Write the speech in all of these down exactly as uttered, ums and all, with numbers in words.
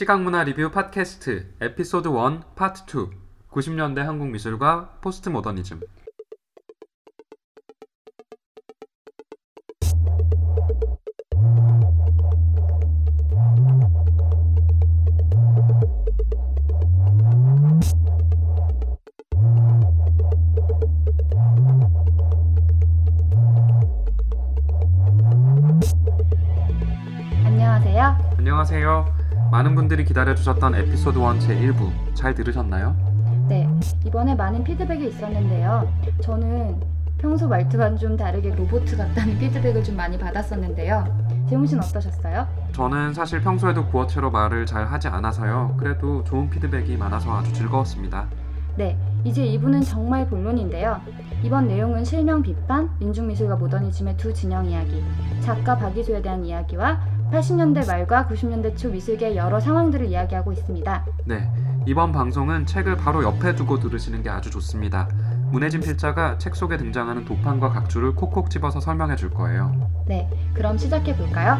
시각문화리뷰 팟캐스트 에피소드 일 파트 이 구십 년대 한국미술과 포스트모더니즘. 안녕하세요. 안녕하세요. 많은 분들이 기다려주셨던 에피소드 일 제일 부 잘 들으셨나요? 네, 이번에 많은 피드백이 있었는데요. 저는 평소 말투와는 좀 다르게 로봇 같다는 피드백을 좀 많이 받았었는데요. 재용 씨는 어떠셨어요? 저는 사실 평소에도 구어체로 말을 잘 하지 않아서요. 그래도 좋은 피드백이 많아서 아주 즐거웠습니다. 네, 이제 이 부는 정말 본론인데요. 이번 내용은 실명 비판, 민중미술과 모더니즘의 두 진영 이야기, 작가 박이소에 대한 이야기와 팔십 년대 말과 구십 년대 초 미술계의 여러 상황들을 이야기하고 있습니다. 네, 이번 방송은 책을 바로 옆에 두고 들으시는 게 아주 좋습니다. 문혜진 필자가 책 속에 등장하는 도판과 각주를 콕콕 집어서 설명해 줄 거예요. 네, 그럼 시작해 볼까요?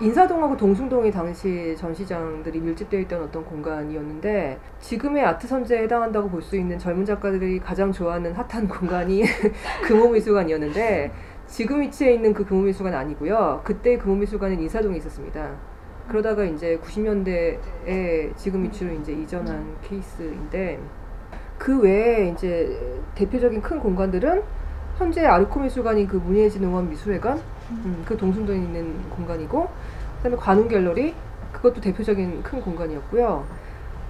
인사동하고 동숭동이 당시 전시장들이 밀집되어 있던 어떤 공간이었는데, 지금의 아트 선재에 해당한다고 볼 수 있는 젊은 작가들이 가장 좋아하는 핫한 공간이 금호미술관이었는데, 지금 위치에 있는 그 금호미술관 아니고요. 그때 금호미술관은 인사동에 있었습니다. 그러다가 이제 구십 년대에 지금 위치로 이제 이전한 케이스인데, 그 외에 이제 대표적인 큰 공간들은 현재 아르코미술관인 그 문예진 응원미술회관, 음, 그 동숭동에 있는 공간이고, 그 다음에 관훈갤러리, 그것도 대표적인 큰 공간이었고요.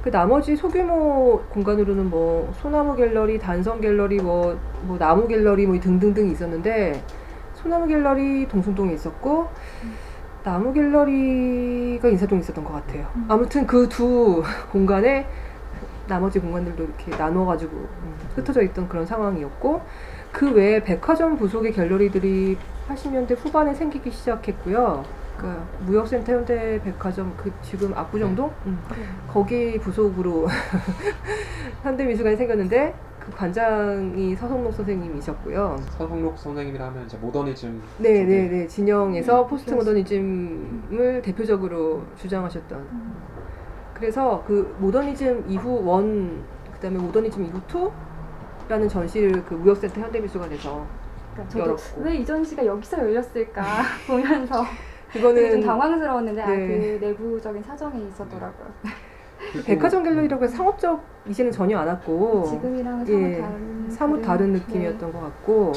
그 나머지 소규모 공간으로는 뭐 소나무갤러리, 단성갤러리, 뭐, 뭐 나무갤러리 뭐 등등등이 있었는데, 소나무갤러리 동숭동에 있었고, 음. 나무갤러리가 인사동에 있었던 것 같아요. 음. 아무튼 그 두 공간에 나머지 공간들도 이렇게 나눠가지고 음, 흩어져 있던 그런 상황이었고, 그 외에 백화점 부속의 갤러리들이 팔십 년대 후반에 생기기 시작했고요. 그러니까 무역센터, 현대 백화점, 그 지금 압구정동? 네. 응. 거기 부속으로 현대미술관이 생겼는데, 그 관장이 서성록 선생님이셨고요. 서성록 선생님이라면 이제 모더니즘. 네네네. 네. 진영에서 음, 포스트 모더니즘을 음. 대표적으로 주장하셨던. 음. 그래서 그 모더니즘 이후 일, 그 다음에 모더니즘 이후 이, 라는 전시를 그 무역센터 현대미술관에서 그러니까 열었고. 왜 이 전시가 여기서 열렸을까 보면서 이거는 좀 당황스러웠는데, 네. 아, 그 내부적인 사정이 있었더라고요. 백화점 갤러리라고 해서 상업적 이제는 전혀 안 왔고, 지금이랑은 예, 다른 사뭇 다른 느낌이었던 네. 것 같고,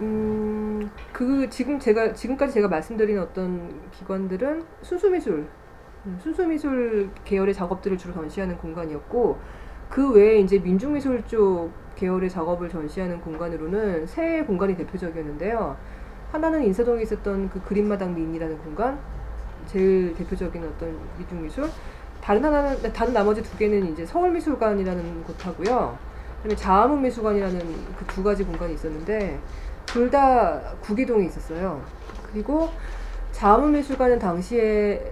음, 그 지금 제가 지금까지 제가 말씀드린 어떤 기관들은 순수미술, 순수미술 계열의 작업들을 주로 전시하는 공간이었고, 그 외에 이제 민중미술 쪽 계열의 작업을 전시하는 공간으로는 세 공간이 대표적이었는데요. 하나는 인사동에 있었던 그 그린마당 민이라는 공간, 제일 대표적인 어떤 민중미술. 다른 하나는, 다른 나머지 두 개는 이제 서울미술관이라는 곳하고요. 그다음에 자아문미술관이라는 그 두 가지 공간이 있었는데, 둘 다 구기동에 있었어요. 그리고 자아문미술관은 당시에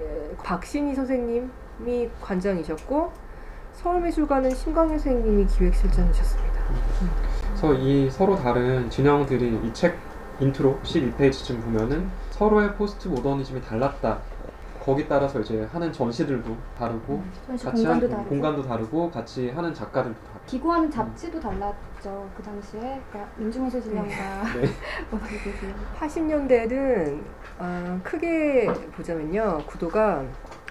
박신희 선생님이 관장이셨고, 서울미술관은 심광일 선생님이 기획실장이셨습니다. 음. 그래서 이 서로 다른 진영들이 이 책 인트로 십이 페이지쯤 보면은 서로의 포스트 모더니즘이 달랐다. 거기 따라서 이제 하는 전시들도 다르고, 음, 전시 같이 공간도, 한, 다르고. 공간도 다르고, 같이 하는 작가들도 다르고. 기고하는 잡지도 음. 달랐죠. 그 당시에. 그러니까 민중미술 진영과 네. 모더니즘 진영. 팔십 년대는 어, 크게 보자면요. 구도가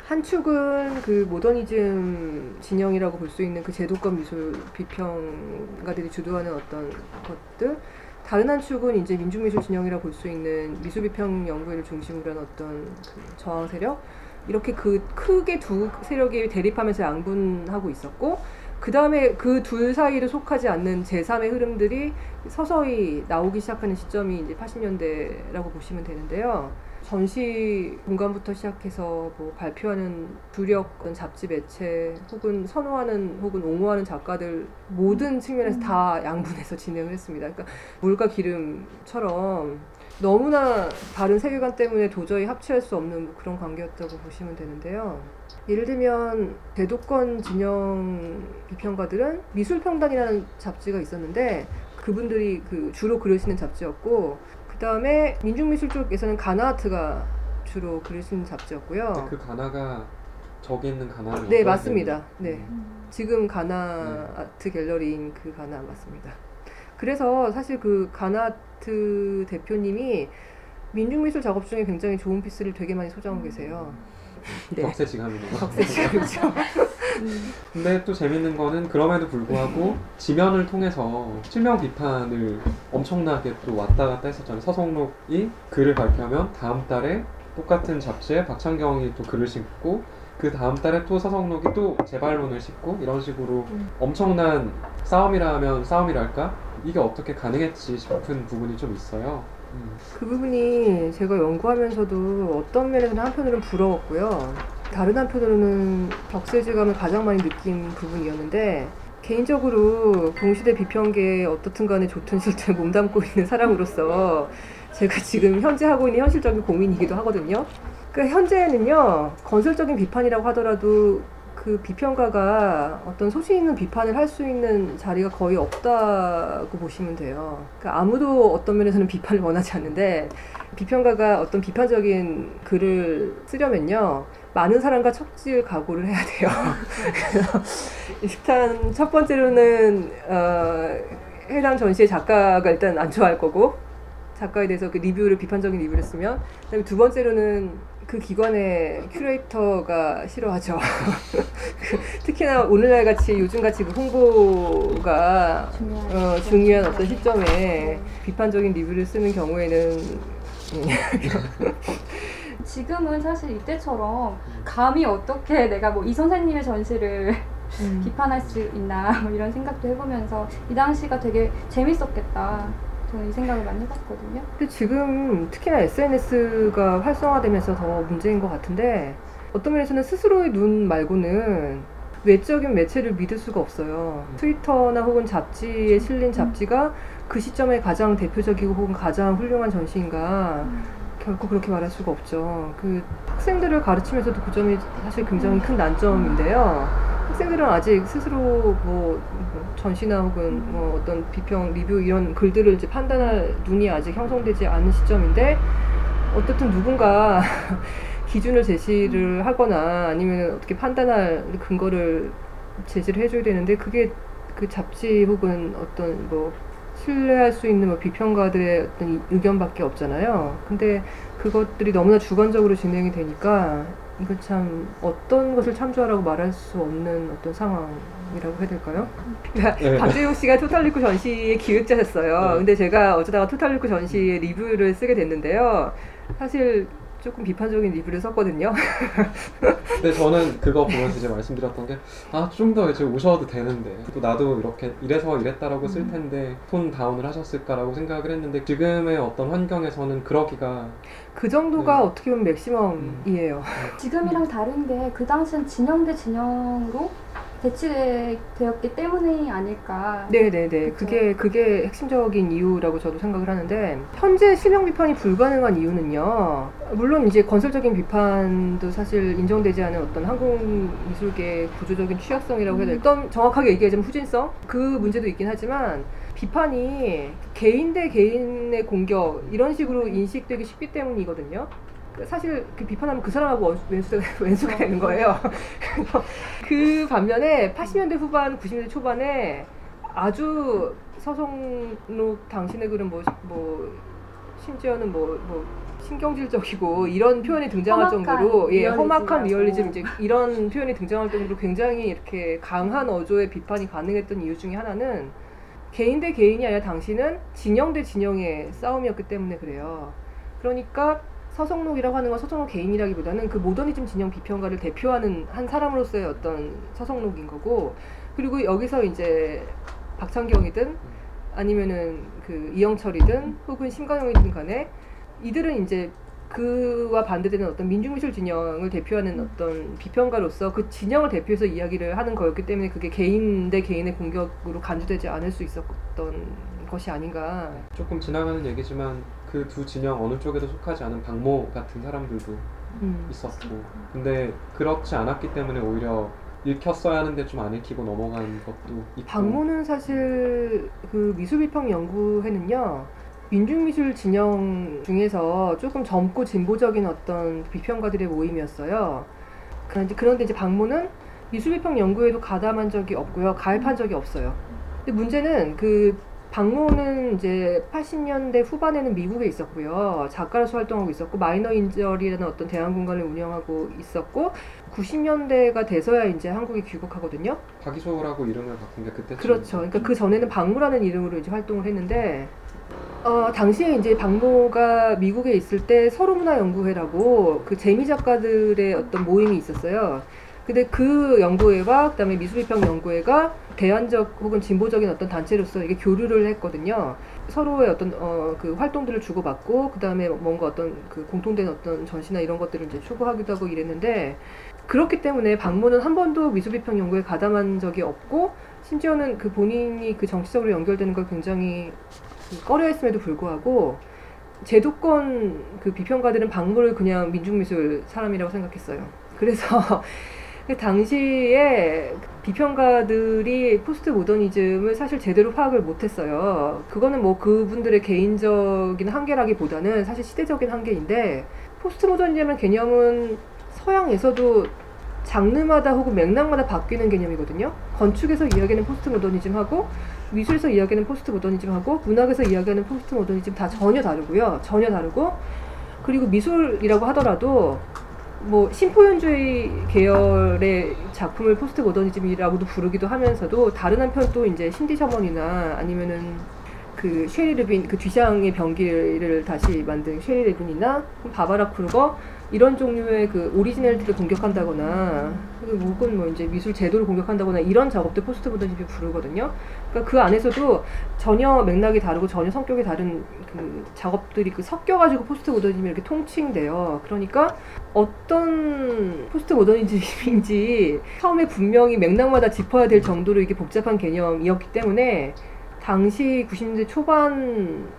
한 축은 그 모더니즘 진영이라고 볼 수 있는 그 제도권 미술 비평가들이 주도하는 어떤 것들, 다른 한 축은 이제 민중미술 진영이라고 볼 수 있는 미술 비평 연구회를 중심으로 한 어떤 그 저항 세력, 이렇게 그 크게 두 세력이 대립하면서 양분하고 있었고, 그 다음에 그 둘 사이를 속하지 않는 제삼의 흐름들이 서서히 나오기 시작하는 시점이 이제 팔십 년대라고 보시면 되는데요. 전시 공간부터 시작해서 뭐 발표하는 주력 잡지 매체, 혹은 선호하는 혹은 옹호하는 작가들 모든 측면에서 다 양분해서 진행을 했습니다. 그러니까 물과 기름처럼 너무나 다른 세계관 때문에 도저히 합치할 수 없는 그런 관계였다고 보시면 되는데요. 예를 들면 제도권 진영 비평가들은 미술평단이라는 잡지가 있었는데 그분들이 그 주로 글을 쓰는 잡지였고, 그 다음에 민중미술 쪽에서는 가나아트가 주로 글을 쓰는 잡지였고요. 그 가나가 저기 있는 가나를 네, 맞습니다. 네. 음. 지금 가나아트 갤러리인 그 가나 맞습니다. 그래서 사실 그 가나아트 대표님이 민중미술 작업 중에 굉장히 좋은 피스를 되게 많이 소장하고 계세요. 네. 격세지감이네요. 격세지감이죠. 근데 또 재밌는 거는 그럼에도 불구하고 지면을 통해서 실명 비판을 엄청나게 또 왔다 갔다 했었잖아요. 서성록이 글을 발표하면 다음 달에 똑같은 잡지에 박찬경이 또 글을 싣고, 그 다음 달에 또 서성록이 또 재발론을 싣고, 이런 식으로 엄청난 싸움이라면 싸움이랄까? 이게 어떻게 가능했지 싶은 부분이 좀 있어요. 그 부분이 제가 연구하면서도 어떤 면에서는 한편으로는 부러웠고요, 다른 한편으로는 격세지감을 가장 많이 느낀 부분이었는데, 개인적으로 동시대 비평계에 어떻든 간에 좋든 싫든 몸담고 있는 사람으로서 제가 지금 현재 하고 있는 현실적인 고민이기도 하거든요. 그러니까 현재는요, 건설적인 비판이라고 하더라도 그 비평가가 어떤 소신 있는 비판을 할 수 있는 자리가 거의 없다고 보시면 돼요. 그러니까 아무도 어떤 면에서는 비판을 원하지 않는데, 비평가가 어떤 비판적인 글을 쓰려면요, 많은 사람과 척질 각오를 해야 돼요. 일단 첫 번째로는 어, 해당 전시의 작가가 일단 안 좋아할 거고, 작가에 대해서 그 리뷰를, 비판적인 리뷰를 쓰면, 그다음에 두 번째로는 그 기관의 큐레이터가 싫어하죠. 특히나 오늘날 같이, 요즘같이 그 홍보가 어, 중요한 어떤 시점에 비판적인 리뷰를 쓰는 경우에는 지금은 사실 이때처럼 감히 어떻게 내가 뭐 이 선생님의 전시를 음. 비판할 수 있나 뭐 이런 생각도 해보면서 이 당시가 되게 재밌었겠다, 저는 이 생각을 많이 해봤거든요. 근데 지금 특히나 에스엔에스가 활성화되면서 더 문제인 것 같은데, 어떤 면에서는 스스로의 눈 말고는 외적인 매체를 믿을 수가 없어요. 트위터나 혹은 잡지에 실린 잡지가 그 시점에 가장 대표적이고 혹은 가장 훌륭한 전시인가, 결코 그렇게 말할 수가 없죠. 그 학생들을 가르치면서도 그 점이 사실 굉장히 큰 난점인데요. 학생들은 아직 스스로 뭐 전시나 혹은 뭐 어떤 비평, 리뷰 이런 글들을 이제 판단할 눈이 아직 형성되지 않은 시점인데, 어쨌든 누군가 기준을 제시를 하거나 아니면 어떻게 판단할 근거를 제시를 해줘야 되는데, 그게 그 잡지 혹은 어떤 뭐 신뢰할 수 있는 뭐 비평가들의 어떤 의견밖에 없잖아요. 근데 그것들이 너무나 주관적으로 진행이 되니까 이거 참 어떤 것을 참조하라고 말할 수 없는 어떤 상황이라고 해야 될까요? 네. 박재용 씨가 토탈리쿠 전시의 기획자였어요. 네. 근데 제가 어쩌다가 토탈리쿠 전시의 리뷰를 쓰게 됐는데요, 사실 조금 비판적인 리뷰를 썼거든요. 근데 저는 그거 보면서 이제 말씀드렸던 게, 아, 좀 더 이제 오셔도 되는데, 또 나도 이렇게 이래서 이랬다라고 쓸 텐데 톤 다운을 하셨을까라고 생각을 했는데, 지금의 어떤 환경에서는 그러기가, 그 정도가 네. 어떻게 보면 맥시멈이에요. 지금이랑 다른 게 그 당시엔 진영 대 진영으로 배치되었기 때문이 아닐까. 네네네. 그게 그게 핵심적인 이유라고 저도 생각을 하는데, 현재 실명 비판이 불가능한 이유는요, 물론 이제 건설적인 비판도 사실 인정되지 않은 어떤 한국 미술계의 구조적인 취약성이라고 해야 될까, 음. 정확하게 얘기하자면 후진성? 그 문제도 있긴 하지만, 비판이 개인 대 개인의 공격 이런 식으로 인식되기 쉽기 때문이거든요. 사실 그 비판하면 그 사람하고 원수, 원수가 되는 거예요. 그 반면에 팔십 년대 후반, 구십 년대 초반에 아주 서성록 당신의 글은 뭐, 뭐 심지어는 뭐, 뭐 신경질적이고 이런 표현이 등장할 험악한 정도로 리얼리즘, 예, 험악한 리얼리즘 이제 이런 표현이 등장할 정도로 굉장히 이렇게 강한 어조의 비판이 가능했던 이유 중에 하나는 개인 대 개인이 아니라 당시는 진영 대 진영의 싸움이었기 때문에 그래요. 그러니까 서성록이라고 하는 건 서성록 개인이라기보다는 그 모더니즘 진영 비평가를 대표하는 한 사람으로서의 어떤 서성록인 거고, 그리고 여기서 이제 박찬경이든 아니면은 그 이영철이든 혹은 심강영이든 간에 이들은 이제 그와 반대되는 어떤 민중미술 진영을 대표하는 어떤 비평가로서 그 진영을 대표해서 이야기를 하는 거였기 때문에 그게 개인 대 개인의 공격으로 간주되지 않을 수 있었던 것이 아닌가. 조금 지나가는 얘기지만 그 두 진영 어느 쪽에도 속하지 않은 박모 같은 사람들도 음, 있었고, 근데 그렇지 않았기 때문에 오히려 읽혔어야 하는데 좀 안 읽히고 넘어간 것도 있고. 박모는 사실 그 미술비평 연구회는요, 민중미술 진영 중에서 조금 젊고 진보적인 어떤 비평가들의 모임이었어요. 그런데 이제 박모는 미술비평 연구회도 가담한 적이 없고요, 가입한 적이 없어요. 근데 문제는 그 박모는 이제 팔십 년대 후반에는 미국에 있었고요, 작가로서 활동하고 있었고, 마이너 인절이라는 어떤 대안 공간을 운영하고 있었고, 구십 년대가 돼서야 이제 한국에 귀국하거든요. 박이소라고 이름을 바꾼 게 그때쯤. 그렇죠. 그러니까 그 전에는 박모라는 이름으로 이제 활동을 했는데, 어, 당시에 이제 박모가 미국에 있을 때 서울문화연구회라고 그 재미 작가들의 어떤 모임이 있었어요. 근데 그 연구회와 그다음에 미술비평 연구회가 대안적 혹은 진보적인 어떤 단체로서 이게 교류를 했거든요. 서로의 어떤 어, 그 활동들을 주고받고, 그다음에 뭔가 어떤 그 공통된 어떤 전시나 이런 것들을 이제 추구하기도 하고 이랬는데, 그렇기 때문에 박모는 한 번도 미술비평 연구에 가담한 적이 없고, 심지어는 그 본인이 그 정치적으로 연결되는 걸 굉장히 꺼려했음에도 불구하고 제도권 그 비평가들은 박모를 그냥 민중미술 사람이라고 생각했어요. 그래서 그 당시에 비평가들이 포스트 모더니즘을 사실 제대로 파악을 못했어요. 그거는 뭐 그분들의 개인적인 한계라기보다는 사실 시대적인 한계인데, 포스트 모더니즘의 개념은 서양에서도 장르마다 혹은 맥락마다 바뀌는 개념이거든요. 건축에서 이야기하는 포스트 모더니즘하고, 미술에서 이야기하는 포스트 모더니즘하고, 문학에서 이야기하는 포스트 모더니즘 다 전혀 다르고요. 전혀 다르고, 그리고 미술이라고 하더라도 뭐 신포현주의 계열의 작품을 포스트 모더니즘이라고도 부르기도 하면서도, 다른 한편 또 이제 신디 셔먼이나 아니면은 그 쉐리 르빈, 그 뒤샹의 병기를 다시 만든 쉐리 르빈이나 바바라 크루거 이런 종류의 그 오리지널티를 공격한다거나 혹은 뭐 이제 미술 제도를 공격한다거나 이런 작업도 포스트 모더니즘이 부르거든요. 그러니까 그 안에서도 전혀 맥락이 다르고 전혀 성격이 다른 그 작업들이 그 섞여가지고 포스트 모더니즘이 이렇게 통칭돼요. 그러니까 어떤 포스트 모더니즘인지 처음에 분명히 맥락마다 짚어야 될 정도로 이게 복잡한 개념이었기 때문에 당시 구십 년대 초반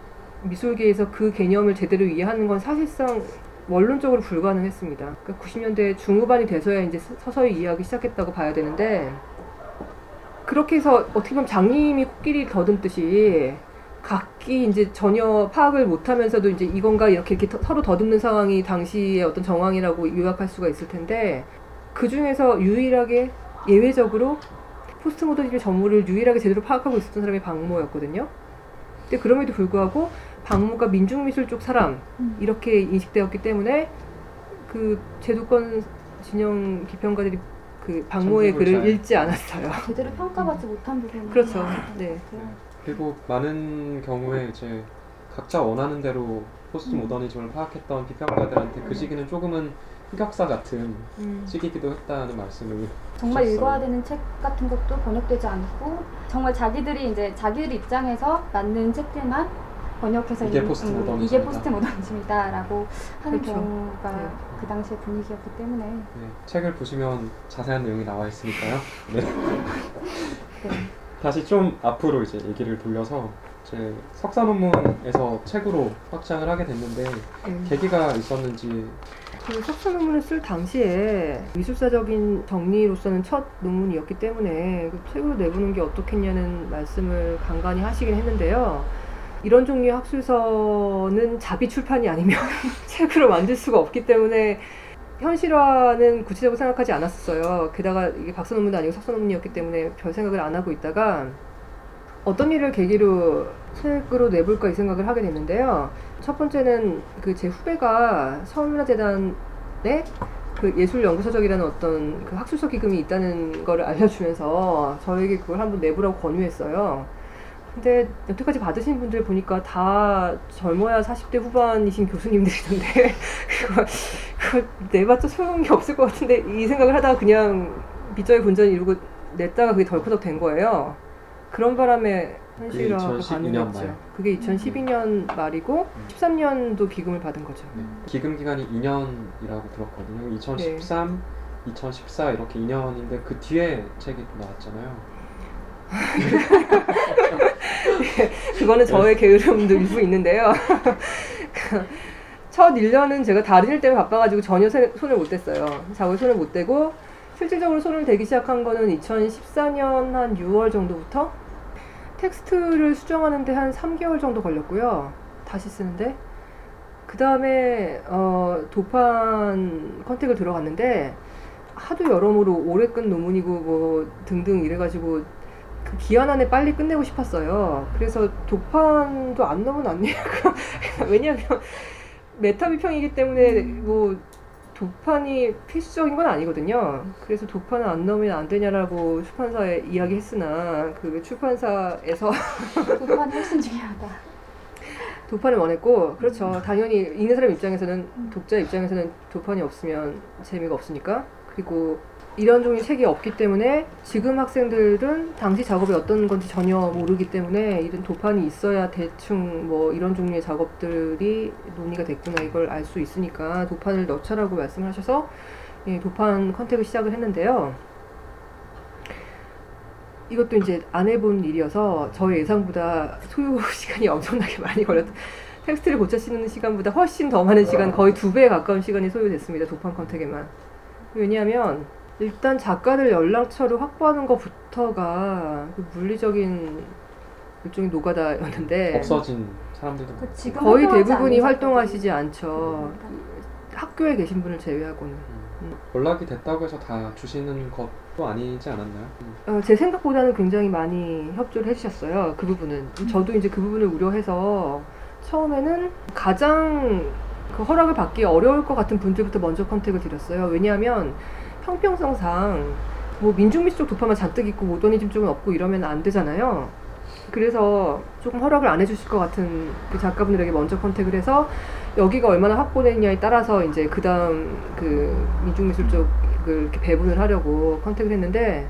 미술계에서 그 개념을 제대로 이해하는 건 사실상 원론적으로 불가능했습니다. 그러니까 구십 년대 중후반이 돼서야 이제 서서히 이해하기 시작했다고 봐야 되는데, 그렇게 해서 어떻게 보면 장님이 코끼리 더듬듯이 각기 이제 전혀 파악을 못하면서도 이제 이건가 이렇게, 이렇게 서로 더듬는 상황이 당시의 어떤 정황이라고 요약할 수가 있을 텐데, 그 중에서 유일하게 예외적으로 포스트 모더니즘의 전무를 유일하게 제대로 파악하고 있었던 사람이 박모였거든요. 근데 그럼에도 불구하고 박모가 민중미술 쪽 사람 이렇게 인식되었기 때문에 그 제도권 진영 비평가들이 그 박모의 글을 읽지 않았어요. 제대로 평가받지 못한 부분이. 그렇죠. 네. 그리고 많은 경우에 이제 각자 원하는 대로 포스트 모더니즘을 파악했던 비평가들한테 그 시기는 조금은 흑역사 같은 음. 시기기도 했다는 말씀을 정말 하셨어요. 읽어야 되는 책 같은 것도 번역되지 않고 정말 자기들이 이제 자기들 입장에서 맞는 책들만 번역해서 이게 포스트 모더니즘이다 라고 하는 그렇죠. 경우가 네. 그 당시의 분위기였기 때문에 네. 책을 보시면 자세한 내용이 나와 있으니까요. 네. 네. 다시 좀 앞으로 이제 얘기를 돌려서 제 석사 논문에서 책으로 확장을 하게 됐는데 음. 계기가 있었는지. 그 석사 논문을 쓸 당시에 미술사적인 정리로서는 첫 논문이었기 때문에 그 책으로 내보는 게 어떻겠냐는 말씀을 간간히 하시긴 했는데요. 이런 종류의 학술서는 자비 출판이 아니면 책으로 만들 수가 없기 때문에 현실화는 구체적으로 생각하지 않았어요. 게다가 이게 박사 논문도 아니고 석사 논문이었기 때문에 별 생각을 안 하고 있다가 어떤 일을 계기로 책으로 내볼까 이 생각을 하게 됐는데요. 첫 번째는 그 제 후배가 서울문화재단에 그 예술연구서적이라는 어떤 그 학술서 기금이 있다는 걸 알려주면서 저에게 그걸 한번 내보라고 권유했어요. 근데 여태까지 받으신 분들 보니까 다 젊어야 사십 대 후반이신 교수님들이던데 그걸, 그걸 내봤자 소용이 없을 것 같은데 이 생각을 하다가 그냥 빗자의 본전이 이러고 냈다가 그게 덜커덕 된 거예요. 그런 바람에 현실화가 가능했죠. 그게 이천십이 년 말이고 십삼 년도 기금을 받은 거죠. 네. 기금 기간이 이 년이라고 들었거든요. 이천십삼, 네. 이천십사 이렇게 이 년인데 그 뒤에 책이 나왔잖아요. 네, 그거는 저의 게으름도 일부 있는데요. 첫 일 년은 제가 다른 일 때문에 바빠가지고 전혀 손을 못 댔어요. 자고 손을 못 대고 실질적으로 손을 대기 시작한 거는 이천십사 년 한 유월 정도부터 텍스트를 수정하는데 한 삼 개월 정도 걸렸고요. 다시 쓰는데 그 다음에 어, 도판 컨택을 들어갔는데 하도 여러모로 오래 끈 논문이고 뭐 등등 이래가지고 그 기한 안에 빨리 끝내고 싶었어요. 그래서 도판도 안 넘은 안 예약. 왜냐면 메타비평이기 때문에 뭐 도판이 필수적인 건 아니거든요. 그래서 도판을 안 넣으면 안 되냐라고 출판사에 이야기했으나 그 출판사에서 도판이 훨씬 중요하다. 도판을 원했고, 그렇죠. 당연히 읽는 사람 입장에서는, 독자 입장에서는 도판이 없으면 재미가 없으니까. 그리고 이런 종류 책이 없기 때문에 지금 학생들은 당시 작업이 어떤 건지 전혀 모르기 때문에 이런 도판이 있어야 대충 뭐 이런 종류의 작업들이 논의가 됐구나 이걸 알 수 있으니까 도판을 넣자라고 말씀을 하셔서 예, 도판 컨택을 시작을 했는데요. 이것도 이제 안 해본 일이어서 저의 예상보다 소요 시간이 엄청나게 많이 걸렸던 텍스트를 고쳐 쓰는 시간보다 훨씬 더 많은 시간, 거의 두 배에 가까운 시간이 소요됐습니다. 도판 컨택에만. 왜냐하면 일단 작가들 연락처를 확보하는 것부터가 물리적인 일종의 노가다였는데 없어진 사람들도 거의 대부분이 활동하시지 않죠. 학교에 계신 분을 제외하고는. 음. 연락이 됐다고 해서 다 주시는 것도 아니지 않았나요? 음. 어, 제 생각보다는 굉장히 많이 협조를 해주셨어요. 그 부분은. 음. 저도 이제 그 부분을 우려해서 처음에는 가장 그 허락을 받기 어려울 것 같은 분들부터 먼저 컨택을 드렸어요. 왜냐하면 형평성상 뭐 민중미술 쪽 도파만 잔뜩 있고 모더니즘 쪽은 없고 이러면 안 되잖아요. 그래서 조금 허락을 안 해주실 것 같은 그 작가분들에게 먼저 컨택을 해서 여기가 얼마나 확보됐냐에 따라서 이제 그 다음 그 민중미술 쪽을 이렇게 배분을 하려고 컨택을 했는데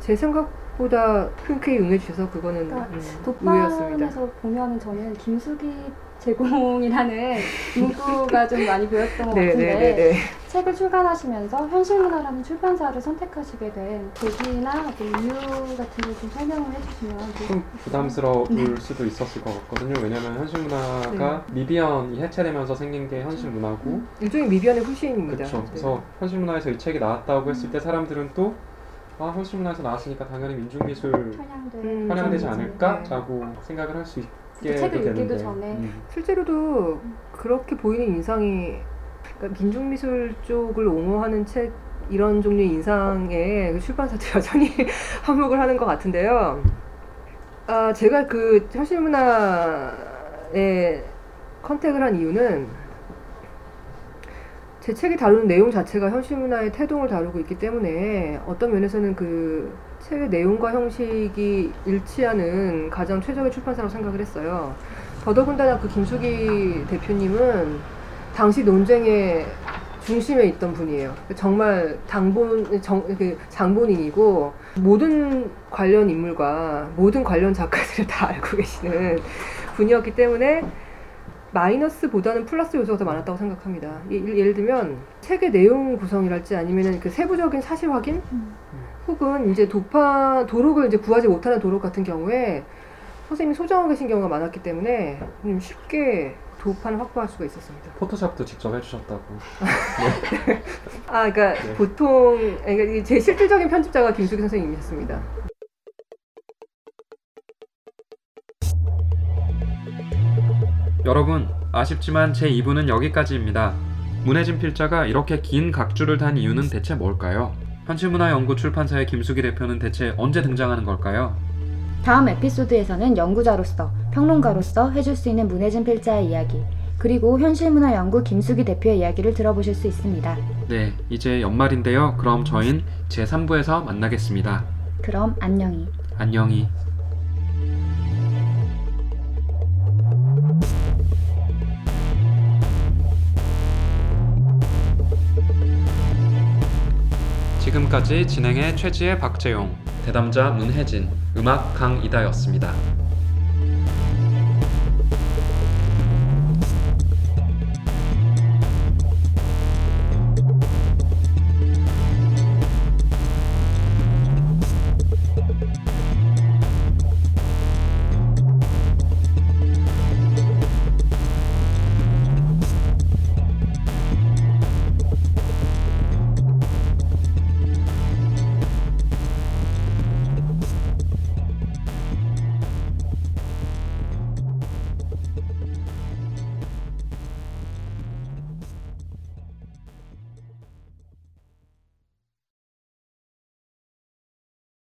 제 생각보다 흔쾌히 응해주셔서 그거는 그러니까 음, 의외였습니다. 도파에서 보면 저는 김수기 제공이라는 문구가 좀 많이 보였던 것 같은데 네, 네, 네, 네. 책을 출간하시면서 현실문화라는 출판사를 선택하시게 된 계기나 이유 같은 걸 좀 설명을 해주시면 좀 부담스러울 네. 수도 있었을 것 같거든요. 왜냐면 현실문화가 네. 미비언이 해체되면서 생긴 게 현실문화고 음, 일종의 미비언의 후시입니다. 그렇죠. 그래서 네. 현실문화에서 이 책이 나왔다고 음. 했을 때 사람들은 또 아, 현실문화에서 나왔으니까 당연히 민중미술 음, 편향되지 음, 않을까? 네. 라고 생각을 할 수 있 책을 읽기도 전에 음. 실제로도 그렇게 보이는 인상이 그러니까 민중미술 쪽을 옹호하는 책 이런 종류의 인상에 출판사도 여전히 한몫을 하는 것 같은데요. 아, 제가 그 현실문화에 컨택을 한 이유는 제 책이 다루는 내용 자체가 현실문화의 태동을 다루고 있기 때문에 어떤 면에서는 그 책의 내용과 형식이 일치하는 가장 최적의 출판사라고 생각을 했어요. 더더군다나 그 김수기 대표님은 당시 논쟁의 중심에 있던 분이에요. 정말 당본, 정, 장본인이고 모든 관련 인물과 모든 관련 작가들을 다 알고 계시는 분이었기 때문에 마이너스보다는 플러스 요소가 더 많았다고 생각합니다. 예, 예를 들면 책의 내용 구성이랄지 아니면 그 세부적인 사실 확인 음. 혹은 이제 도파 도록을 이제 구하지 못하는 도록 같은 경우에 선생님이 소장하고 계신 경우가 많았기 때문에 쉽게 도판을 확보할 수가 있었습니다. 포토샵도 직접 해주셨다고. 네. 아, 그러니까 네. 보통 그러니까 제 실질적인 편집자가 김수기 선생님이셨습니다. 여러분, 아쉽지만 제 이 부는 여기까지입니다. 문혜진 필자가 이렇게 긴 각주를 단 이유는 대체 뭘까요? 현실문화연구 출판사의 김수기 대표는 대체 언제 등장하는 걸까요? 다음 에피소드에서는 연구자로서, 평론가로서 해줄 수 있는 문혜진 필자의 이야기, 그리고 현실문화연구 김수기 대표의 이야기를 들어보실 수 있습니다. 네, 이제 연말인데요. 그럼 저희는 제삼 부에서 만나겠습니다. 그럼 안녕히. 안녕히. 지금까지 진행의 최지혜, 박재용, 대담자 문혜진, 음악 강이다였습니다.